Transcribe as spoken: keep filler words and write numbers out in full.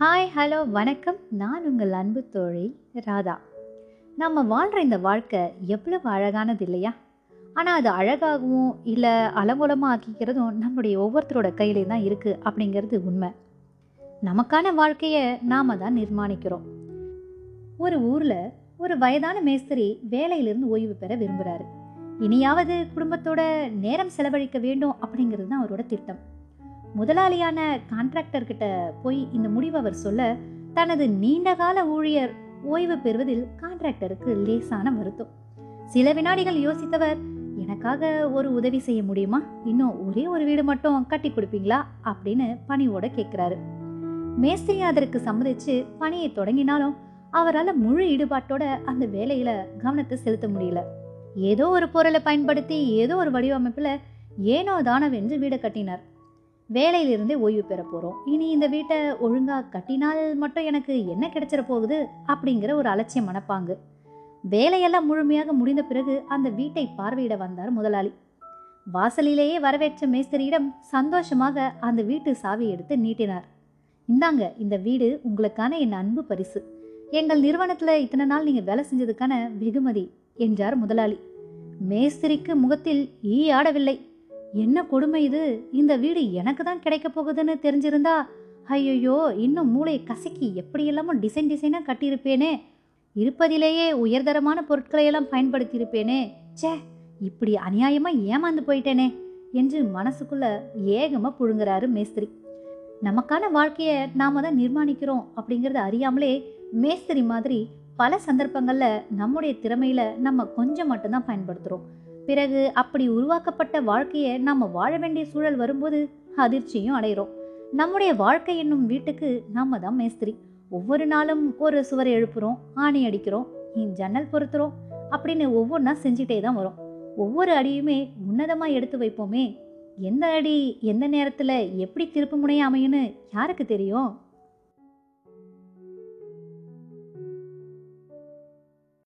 Hi, hello, வணக்கம். நான் உங்கள் அன்பு தோழி ராதா. நம்ம வாழ்கிற இந்த வாழ்க்கை எவ்வளவு அழகானது இல்லையா? ஆனால் அது அழகாகவும் இல்லை அலங்கோலமாக ஆக்கிக்கிறதும் நம்மளுடைய ஒவ்வொருத்தரோட கையிலையும் தான் இருக்குது அப்படிங்கிறது உண்மை. நமக்கான வாழ்க்கையை நாம் தான் நிர்மாணிக்கிறோம். ஒரு ஊரில் ஒரு வயதான மேஸ்திரி வேலையிலிருந்து ஓய்வு பெற விரும்புகிறாரு. இனியாவது குடும்பத்தோட நேரம் செலவழிக்க வேண்டும் அப்படிங்கிறது தான் அவரோட திட்டம். முதலாளியான கான்ட்ராக்டர்கிட்ட போய் இந்த முடிவு அவர் சொல்ல, தனது நீண்டகால ஊழியர் ஓய்வு பெறுவதில் கான்ட்ராக்டருக்கு லேசான வருத்தம். சில வினாடிகள் யோசித்தவர், எனக்காக ஒரு உதவி செய்ய முடியுமா, இன்னும் ஒரே ஒரு வீடு மட்டும் கட்டி கொடுப்பீங்களா அப்படின்னு பணியோட கேட்குறாரு. மேஸ்திரி அதற்கு சம்மதிச்சு பணியை தொடங்கினாலும் அவரால் முழு ஈடுபாட்டோட அந்த வேலையில கவனத்தை செலுத்த முடியல. ஏதோ ஒரு பொருளை பயன்படுத்தி ஏதோ ஒரு வடிவமைப்புல ஏனோ தானவென்று வீடு கட்டினார். வேலையிலிருந்தே ஓய்வு பெற போகிறோம், இனி இந்த வீட்டை ஒழுங்காக கட்டினால் மட்டும் எனக்கு என்ன கிடைச்சிட போகுது அப்படிங்கிற ஒரு அலட்சிய மனப்பாங்கு. வேலையெல்லாம் முழுமையாக முடிந்த பிறகு அந்த வீட்டை பார்வையிட வந்தார் முதலாளி. வாசலிலேயே வரவேற்ற மேஸ்திரியிடம் சந்தோஷமாக அந்த வீட்டு சாவி எடுத்து நீட்டினார். இந்தாங்க, இந்த வீடு உங்களுக்கான என் அன்பு பரிசு. எங்கள் நிறுவனத்தில் இத்தனை நாள் நீங்கள் வேலை செஞ்சதுக்கான வெகுமதி என்றார் முதலாளி. மேஸ்திரிக்கு முகத்தில் ஈ ஆடவில்லை. என்ன கொடுமை இது! இந்த வீடு எனக்கு தான் கிடைக்க போகுதுன்னு தெரிஞ்சிருந்தா ஐயோ, இன்னும் மூளையை கசக்கி எப்படி எல்லாமோ டிசைன் டிசைனாக கட்டியிருப்பேனே, இருப்பதிலேயே உயர்தரமான பொருட்களை எல்லாம் பயன்படுத்தியிருப்பேனே, சே இப்படி அநியாயமாக ஏமாந்து போயிட்டேனே என்று மனசுக்குள்ள ஏகமாக புழுங்குறாரு மேஸ்திரி. நமக்கான வாழ்க்கையை நாம் தான் நிர்மாணிக்கிறோம் அப்படிங்கிறது அறியாமலே மேஸ்திரி மாதிரி பல சந்தர்ப்பங்களில் நம்முடைய திறமையில நம்ம கொஞ்சம் மட்டும்தான் பயன்படுத்துகிறோம். பிறகு அப்படி உருவாக்கப்பட்ட வாழ்க்கையை நாம் வாழ வேண்டிய சூழல் வரும்போது அதிர்ச்சியும் அடைகிறோம். நம்முடைய வாழ்க்கை என்னும் வீட்டுக்கு நாம் தான் மேஸ்திரி. ஒவ்வொரு நாளும் ஒரு சுவரை எழுப்புகிறோம், ஆணி அடிக்கிறோம், ஜன்னல் பொறுத்துறோம் அப்படின்னு ஒவ்வொன்றா செஞ்சிட்டே தான் வரும். ஒவ்வொரு அடியுமே உன்னதமாக எடுத்து வைப்போமே, எந்த அடி எந்த நேரத்தில் எப்படி திருப்பு முனை அமையும்னு யாருக்கு தெரியும்?